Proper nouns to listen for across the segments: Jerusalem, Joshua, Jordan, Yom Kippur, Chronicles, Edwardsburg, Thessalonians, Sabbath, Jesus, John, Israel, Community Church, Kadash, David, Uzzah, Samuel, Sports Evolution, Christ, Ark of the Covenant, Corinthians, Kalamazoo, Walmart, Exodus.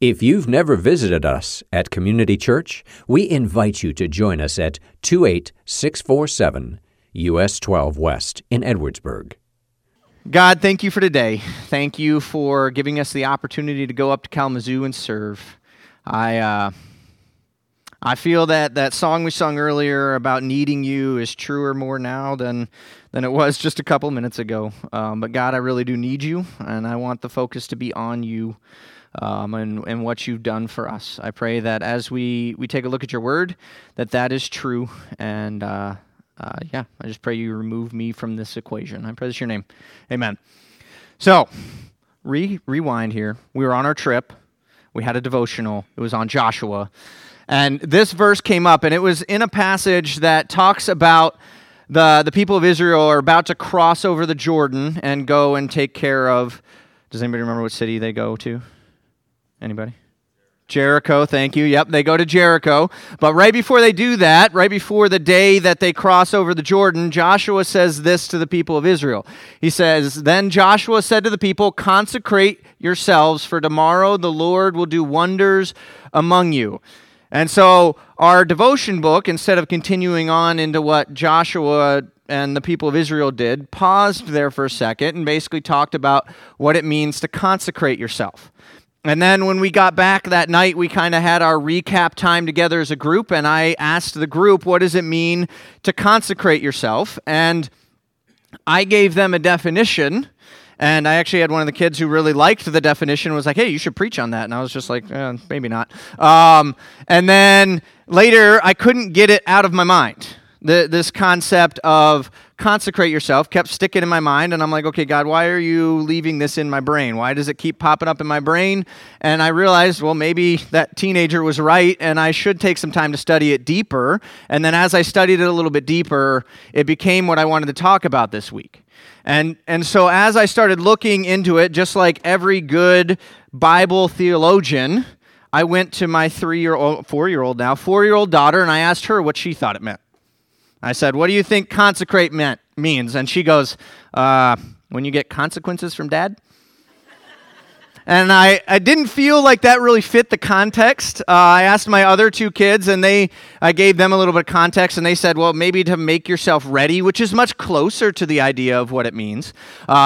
If you've never visited us at Community Church, we invite you to join us at 28647 U.S. 12 West in Edwardsburg. God, thank you for today. Thank you for giving us the opportunity to go up to Kalamazoo and serve. I feel that that song we sung earlier about needing you is truer more now than it was just a couple minutes ago. But God, I really do need you, and I want the focus to be on you and what you've done for us. I pray that as we take a look at your word, that is true. And I just pray you remove me from this equation. I pray this in your name. Amen. So, rewind here. We were on our trip. We had a devotional. It was on Joshua. And this verse came up, and it was in a passage that talks about the people of Israel are about to cross over the Jordan and go and take care of, does anybody remember what city they go to? Anybody? Jericho, thank you. Yep, they go to Jericho. But right before they do that, right before the day that they cross over the Jordan, Joshua says this to the people of Israel. He says, "Then Joshua said to the people, 'Consecrate yourselves, for tomorrow the Lord will do wonders among you.'" And so our devotion book, instead of continuing on into what Joshua and the people of Israel did, paused there for a second and basically talked about what it means to consecrate yourself. And then when we got back that night, we kind of had our recap time together as a group, and I asked the group, what does it mean to consecrate yourself? And I gave them a definition. And I actually had one of the kids who really liked the definition was like, hey, you should preach on that. And I was just like, maybe not. And then later, I couldn't get it out of my mind. This concept of consecrate yourself kept sticking in my mind. And I'm like, okay, God, why are you leaving this in my brain? Why does it keep popping up in my brain? And I realized, well, maybe that teenager was right, and I should take some time to study it deeper. And then as I studied it a little bit deeper, it became what I wanted to talk about this week. And so as I started looking into it, just like every good Bible theologian, I went to my 4-year-old daughter, and I asked her what she thought it meant. I said, what do you think consecrate means? And she goes, when you get consequences from dad? And I didn't feel like that really fit the context. I asked my other two kids, and I gave them a little bit of context, and they said, well, maybe to make yourself ready, which is much closer to the idea of what it means.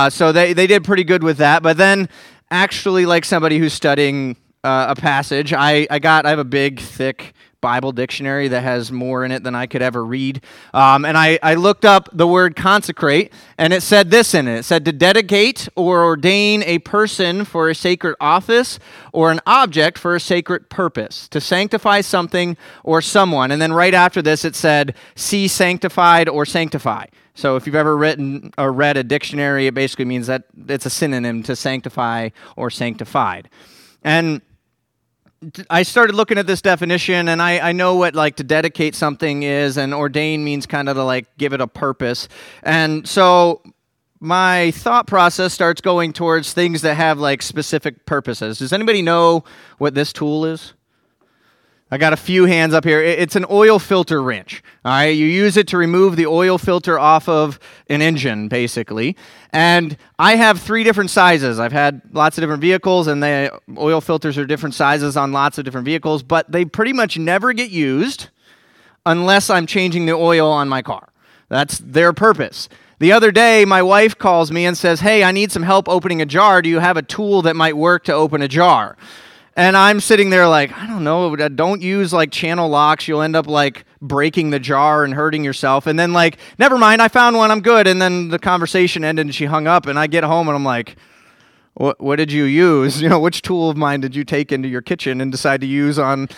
So they did pretty good with that. But then actually, like somebody who's studying a passage, I have a big, thick Bible dictionary that has more in it than I could ever read. And I looked up the word consecrate, and it said this in it. It said to dedicate or ordain a person for a sacred office or an object for a sacred purpose, to sanctify something or someone. And then right after this, it said, see sanctified or sanctify. So if you've ever written or read a dictionary, it basically means that it's a synonym to sanctify or sanctified. And I started looking at this definition, and I know what like to dedicate something is, and ordain means kind of to like give it a purpose. And so my thought process starts going towards things that have like specific purposes. Does anybody know what this tool is? I got a few hands up here. It's an oil filter wrench. All right, you use it to remove the oil filter off of an engine, basically. And I have 3 different sizes. I've had lots of different vehicles, and the oil filters are different sizes on lots of different vehicles, but they pretty much never get used unless I'm changing the oil on my car. That's their purpose. The other day, my wife calls me and says, hey, I need some help opening a jar. Do you have a tool that might work to open a jar? And I'm sitting there like, I don't know, don't use like channel locks. You'll end up like breaking the jar and hurting yourself. And then like, never mind, I found one, I'm good. And then the conversation ended and she hung up, and I get home and I'm like, what did you use? You know, which tool of mine did you take into your kitchen and decide to use on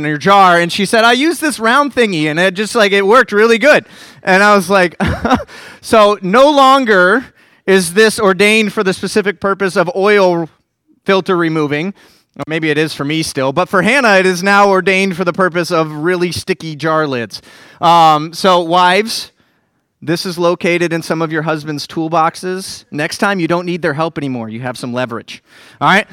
your jar? And she said, I used this round thingy, and it just like, it worked really good. And I was like, so no longer is this ordained for the specific purpose of oil filter removing. Well, maybe it is for me still, but for Hannah, it is now ordained for the purpose of really sticky jar lids. So wives, this is located in some of your husband's toolboxes. Next time, you don't need their help anymore. You have some leverage. All right?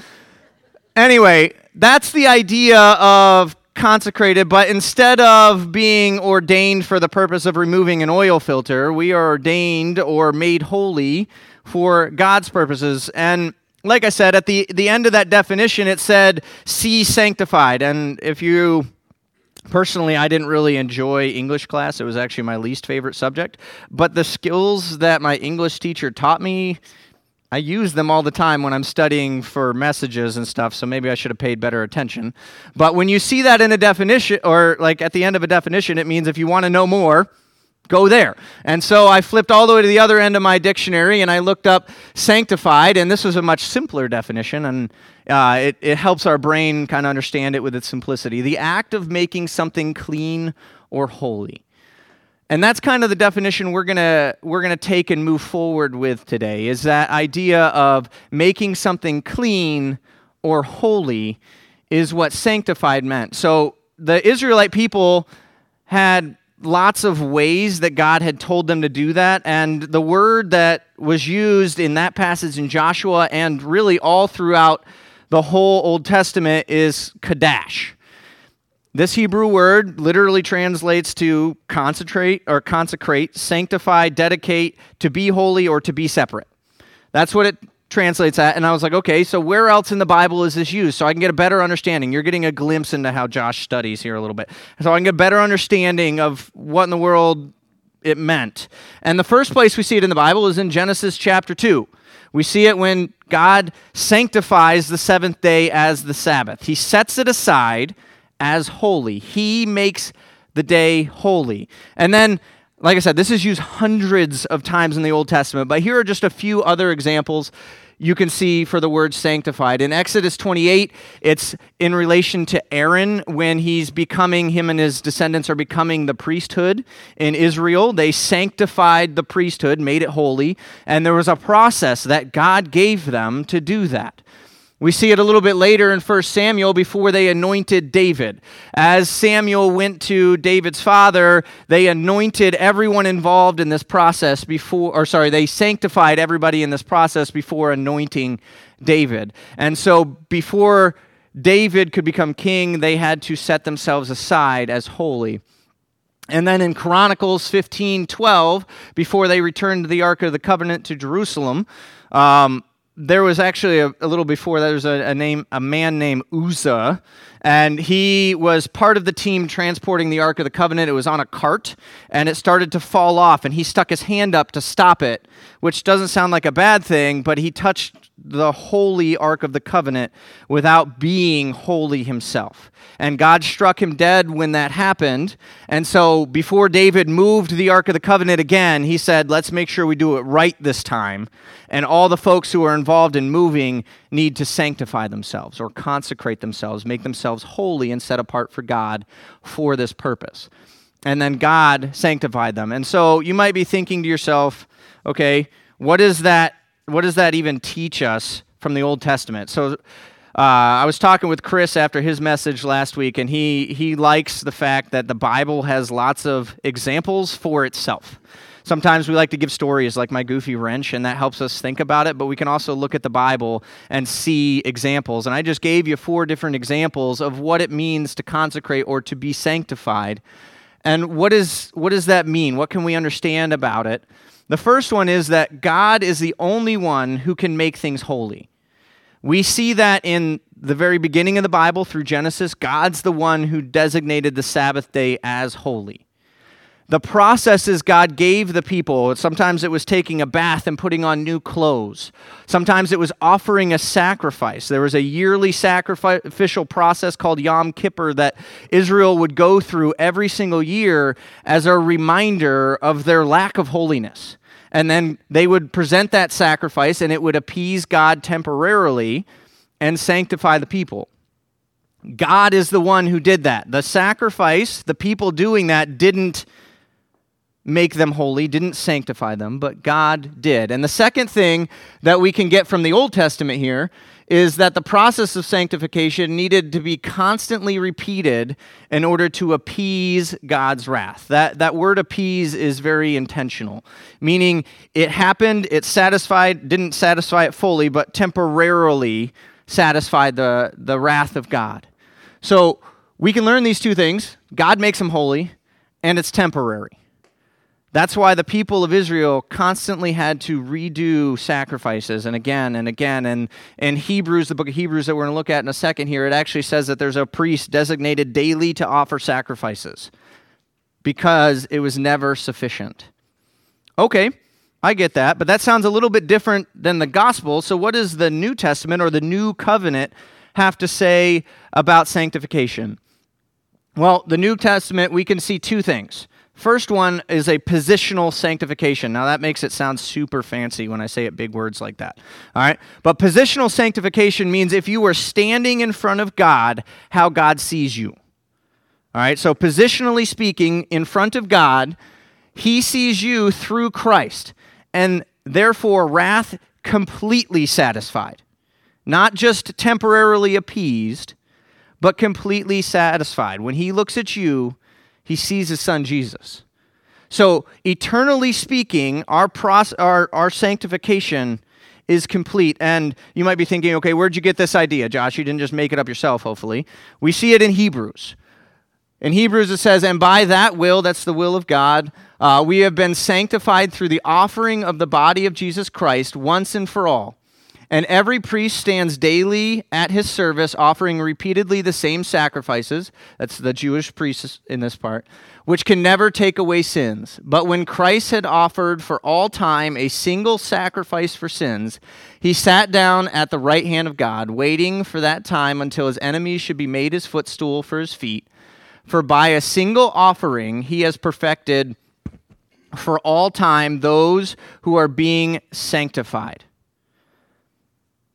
Anyway, that's the idea of consecrated, but instead of being ordained for the purpose of removing an oil filter, we are ordained or made holy for God's purposes. And like I said, at the end of that definition, it said, see sanctified. And if you... Personally, I didn't really enjoy English class. It was actually my least favorite subject. But the skills that my English teacher taught me, I use them all the time when I'm studying for messages and stuff, so maybe I should have paid better attention. But when you see that in a definition, or like at the end of a definition, it means if you want to know more, go there. And so I flipped all the way to the other end of my dictionary, and I looked up sanctified, and this was a much simpler definition, and it helps our brain kind of understand it with its simplicity. The act of making something clean or holy. And that's kind of the definition we're gonna take and move forward with today, is that idea of making something clean or holy is what sanctified meant. So the Israelite people had lots of ways that God had told them to do that, and the word that was used in that passage in Joshua and really all throughout the whole Old Testament is Kadash. This Hebrew word literally translates to concentrate or consecrate, sanctify, dedicate, to be holy or to be separate. That's what it translates at, and I was like, okay, so where else in the Bible is this used? So I can get a better understanding. You're getting a glimpse into how Josh studies here a little bit. So I can get a better understanding of what in the world it meant. And the first place we see it in the Bible is in Genesis chapter 2. We see it when God sanctifies the seventh day as the Sabbath. He sets it aside as holy. He makes the day holy. And then, like I said, this is used hundreds of times in the Old Testament, but here are just a few other examples you can see for the word sanctified. In Exodus 28, it's in relation to Aaron when him and his descendants are becoming the priesthood in Israel. They sanctified the priesthood, made it holy, and there was a process that God gave them to do that. We see it a little bit later in 1 Samuel before they anointed David. As Samuel went to David's father, they anointed everyone involved in this process they sanctified everybody in this process before anointing David. And so before David could become king, they had to set themselves aside as holy. And then in Chronicles 15:12, before they returned the Ark of the Covenant to Jerusalem, there was actually a little before that, there was a man named Uzzah, and he was part of the team transporting the Ark of the Covenant. It was on a cart, and it started to fall off, and he stuck his hand up to stop it, which doesn't sound like a bad thing, but he touched the holy Ark of the Covenant without being holy himself. And God struck him dead when that happened, and so before David moved the Ark of the Covenant again, he said, let's make sure we do it right this time, and all the folks who are involved in moving need to sanctify themselves or consecrate themselves, make themselves holy and set apart for God for this purpose. And then God sanctified them. And so you might be thinking to yourself, okay, what does that even teach us from the Old Testament? So I was talking with Chris after his message last week, and he likes the fact that the Bible has lots of examples for itself. Sometimes we like to give stories like my goofy wrench, and that helps us think about it, but we can also look at the Bible and see examples. And I just gave you 4 different examples of what it means to consecrate or to be sanctified. And what does that mean? What can we understand about it? The first one is that God is the only one who can make things holy. We see that in the very beginning of the Bible through Genesis. God's the one who designated the Sabbath day as holy. The processes God gave the people, sometimes it was taking a bath and putting on new clothes. Sometimes it was offering a sacrifice. There was a yearly sacrificial process called Yom Kippur that Israel would go through every single year as a reminder of their lack of holiness. And then they would present that sacrifice, and it would appease God temporarily and sanctify the people. God is the one who did that. The sacrifice, the people doing that, didn't make them holy, didn't sanctify them, but God did. And the second thing that we can get from the Old Testament here is that the process of sanctification needed to be constantly repeated in order to appease God's wrath. That word appease is very intentional, meaning it happened, it satisfied, didn't satisfy it fully, but temporarily satisfied the wrath of God. So we can learn these two things. God makes them holy, and it's temporary. That's why the people of Israel constantly had to redo sacrifices and again and again. And in Hebrews, the book of Hebrews that we're going to look at in a second here, it actually says that there's a priest designated daily to offer sacrifices because it was never sufficient. Okay, I get that, but that sounds a little bit different than the gospel. So what does the New Testament or the New Covenant have to say about sanctification? Well, the New Testament, we can see two things. First one is a positional sanctification. Now, that makes it sound super fancy when I say it big words like that, all right? But positional sanctification means if you were standing in front of God, how God sees you, all right? So positionally speaking, in front of God, he sees you through Christ, and therefore wrath completely satisfied, not just temporarily appeased, but completely satisfied. When he looks at you, he sees his son, Jesus. So eternally speaking, our sanctification is complete. And you might be thinking, okay, where'd you get this idea, Josh? You didn't just make it up yourself, hopefully. We see it in Hebrews. In Hebrews it says, and by that will, that's the will of God, we have been sanctified through the offering of the body of Jesus Christ once and for all. And every priest stands daily at his service, offering repeatedly the same sacrifices, that's the Jewish priests in this part, which can never take away sins. But when Christ had offered for all time a single sacrifice for sins, he sat down at the right hand of God, waiting for that time until his enemies should be made his footstool for his feet. For by a single offering he has perfected for all time those who are being sanctified.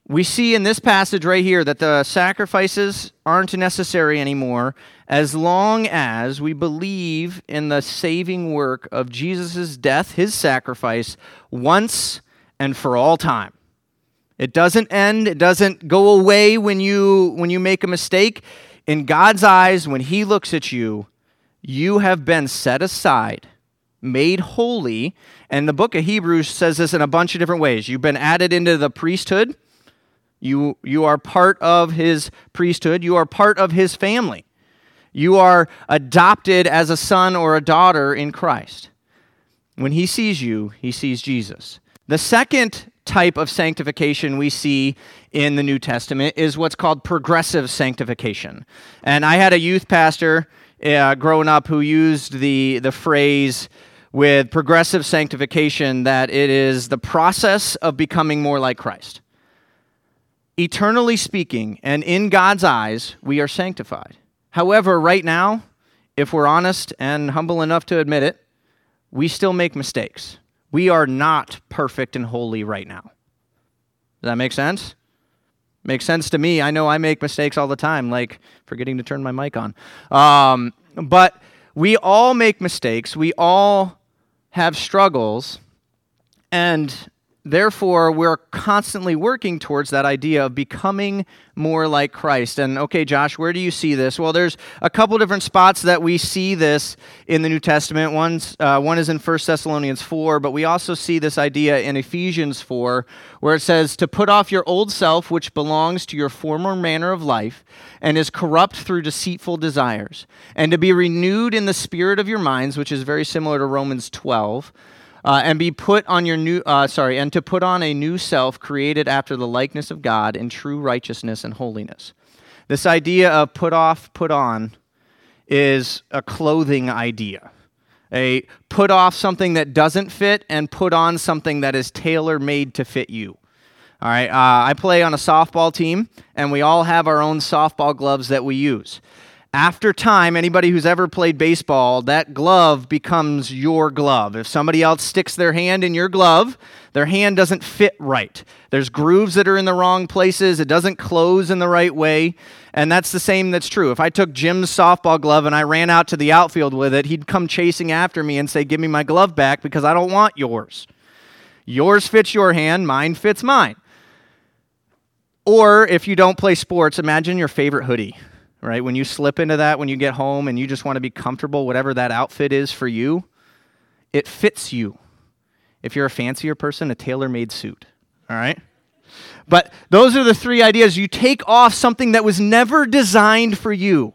We see in this passage right here that the sacrifices aren't necessary anymore as long as we believe in the saving work of Jesus' death, his sacrifice, once and for all time. It doesn't end. It doesn't go away when you make a mistake. In God's eyes, when he looks at you, you have been set aside, made holy. And the book of Hebrews says this in a bunch of different ways. You've been added into the priesthood. You are part of his priesthood. You are part of his family. You are adopted as a son or a daughter in Christ. When he sees you, he sees Jesus. The second type of sanctification we see in the New Testament is what's called progressive sanctification. And I had a youth pastor growing up who used the phrase with progressive sanctification that it is the process of becoming more like Christ. Eternally speaking, and in God's eyes, we are sanctified. However, right now, if we're honest and humble enough to admit it, we still make mistakes. We are not perfect and holy right now. Does that make sense? Makes sense to me. I know I make mistakes all the time, like forgetting to turn my mic on. But we all make mistakes. We all have struggles, and therefore, we're constantly working towards that idea of becoming more like Christ. And okay, Josh, where do you see this? Well, there's a couple different spots that we see this in the New Testament. One is in 1 Thessalonians 4, but we also see this idea in Ephesians 4, where it says, to put off your old self, which belongs to your former manner of life and is corrupt through deceitful desires, and to be renewed in the spirit of your minds, which is very similar to Romans 12, and to put on a new self created after the likeness of God in true righteousness and holiness. This idea of put off, put on is a clothing idea. A put off something that doesn't fit and put on something that is tailor-made to fit you. All right, I play on a softball team, and we all have our own softball gloves that we use. After time, anybody who's ever played baseball, that glove becomes your glove. If somebody else sticks their hand in your glove, their hand doesn't fit right. There's grooves that are in the wrong places. It doesn't close in the right way. And that's the same that's true. If I took Jim's softball glove and I ran out to the outfield with it, he'd come chasing after me and say, give me my glove back because I don't want yours. Yours fits your hand, mine fits mine. Or if you don't play sports, imagine your favorite hoodie. Right? When you slip into that, when you get home and you just want to be comfortable, whatever that outfit is for you, it fits you. If you're a fancier person, a tailor-made suit, all right? But those are the three ideas. You take off something that was never designed for you.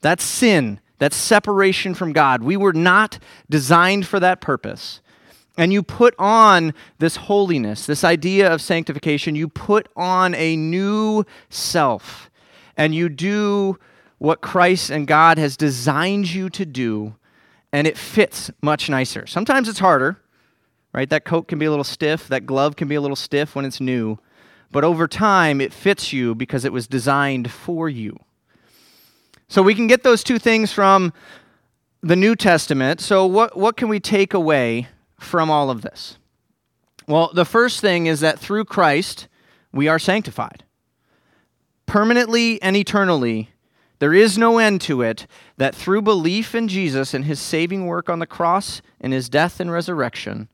That's sin. That's separation from God. We were not designed for that purpose. And you put on this holiness, this idea of sanctification. You put on a new self, and you do what Christ and God has designed you to do, and it fits much nicer. Sometimes it's harder, right? That coat can be a little stiff. That glove can be a little stiff when it's new. But over time, it fits you because it was designed for you. So we can get those two things from the New Testament. So what can we take away from all of this? Well, the first thing is that through Christ, we are sanctified. Permanently and eternally, there is no end to it, that through belief in Jesus and his saving work on the cross and his death and resurrection,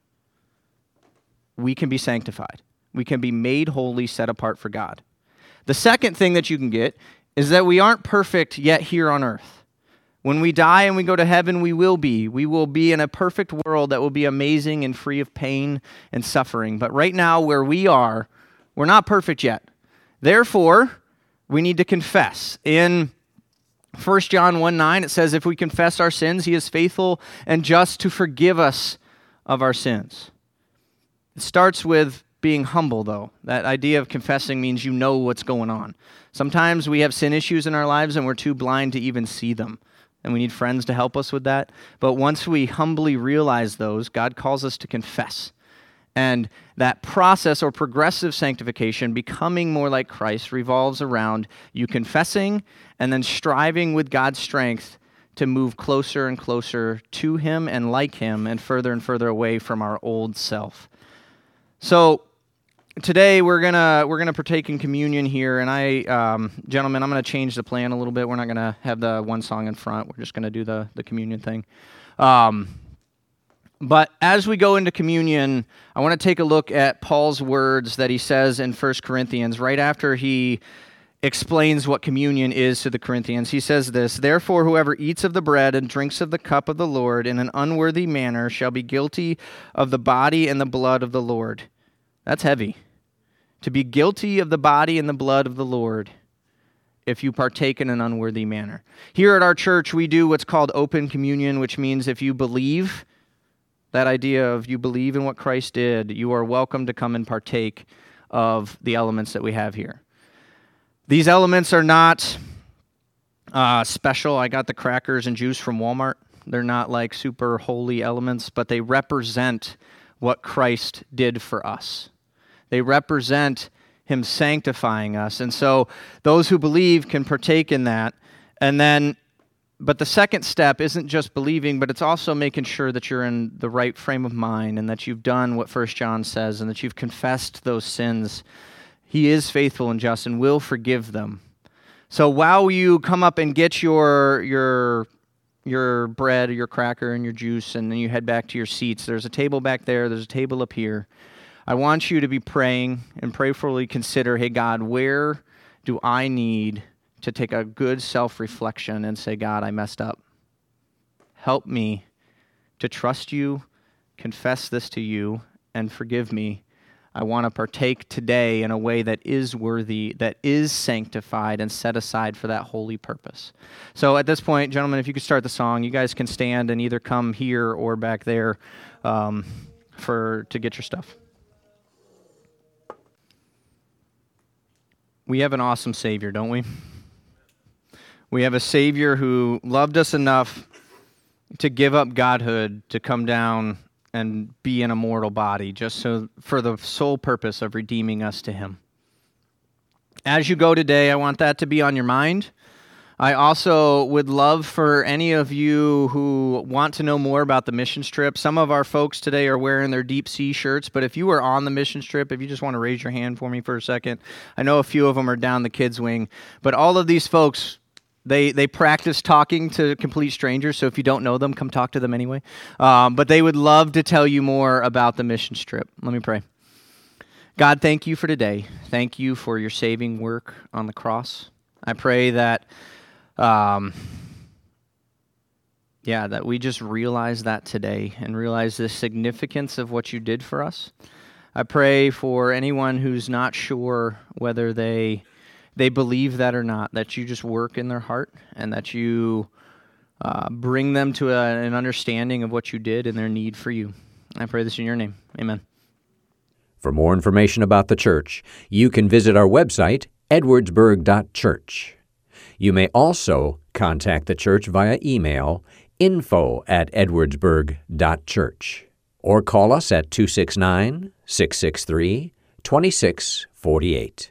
we can be sanctified. We can be made holy, set apart for God. The second thing that you can get is that we aren't perfect yet here on earth. When we die and we go to heaven, we will be. We will be in a perfect world that will be amazing and free of pain and suffering. But right now, where we are, we're not perfect yet. Therefore, we need to confess. In 1 John 1:9, it says, if we confess our sins, he is faithful and just to forgive us of our sins. It starts with being humble, though. That idea of confessing means you know what's going on. Sometimes we have sin issues in our lives and we're too blind to even see them. And we need friends to help us with that. But once we humbly realize those, God calls us to confess. And that process or progressive sanctification, becoming more like Christ, revolves around you confessing and then striving with God's strength to move closer and closer to him and like him and further away from our old self. So today we're gonna partake in communion here, and gentlemen, I'm gonna change the plan a little bit. We're not gonna have the one song in front. We're just gonna do the communion thing. But as we go into communion, I want to take a look at Paul's words that he says in 1 Corinthians right after he explains what communion is to the Corinthians. He says this, therefore, whoever eats of the bread and drinks of the cup of the Lord in an unworthy manner shall be guilty of the body and the blood of the Lord. That's heavy. To be guilty of the body and the blood of the Lord if you partake in an unworthy manner. Here at our church, we do what's called open communion, which means if you believe, that idea of you believe in what Christ did, you are welcome to come and partake of the elements that we have here. These elements are not special. I got the crackers and juice from Walmart. They're not like super holy elements, but they represent what Christ did for us. They represent him sanctifying us. And so those who believe can partake in that. But the second step isn't just believing, but it's also making sure that you're in the right frame of mind and that you've done what 1 John says and that you've confessed those sins. He is faithful and just and will forgive them. So while you come up and get your bread or your cracker and your juice and then you head back to your seats, there's a table back there, there's a table up here. I want you to be praying and prayerfully consider, hey, God, where do I need to take a good self-reflection and say, God, I messed up. Help me to trust you, confess this to you, and forgive me. I want to partake today in a way that is worthy, that is sanctified and set aside for that holy purpose. So at this point, gentlemen, if you could start the song, you guys can stand and either come here or back there to get your stuff. We have an awesome Savior, don't we? We have a Savior who loved us enough to give up godhood, to come down and be in a mortal body, just so for the sole purpose of redeeming us to him. As you go today, I want that to be on your mind. I also would love for any of you who want to know more about the missions trip. Some of our folks today are wearing their deep sea shirts, but if you were on the missions trip, if you just want to raise your hand for me for a second, I know a few of them are down the kids' wing, but all of these folks, They practice talking to complete strangers, so if you don't know them, come talk to them anyway. But they would love to tell you more about the missions trip. Let me pray. God, thank you for today. Thank you for your saving work on the cross. I pray that, that we just realize that today and realize the significance of what you did for us. I pray for anyone who's not sure whether they believe that or not, that you just work in their heart and that you Bring them to an understanding of what you did and their need for you. I pray this in your name. Amen. For more information about the church, you can visit our website, edwardsburg.church. You may also contact the church via email, info@edwardsburg.church, or call us at 269-663-2648.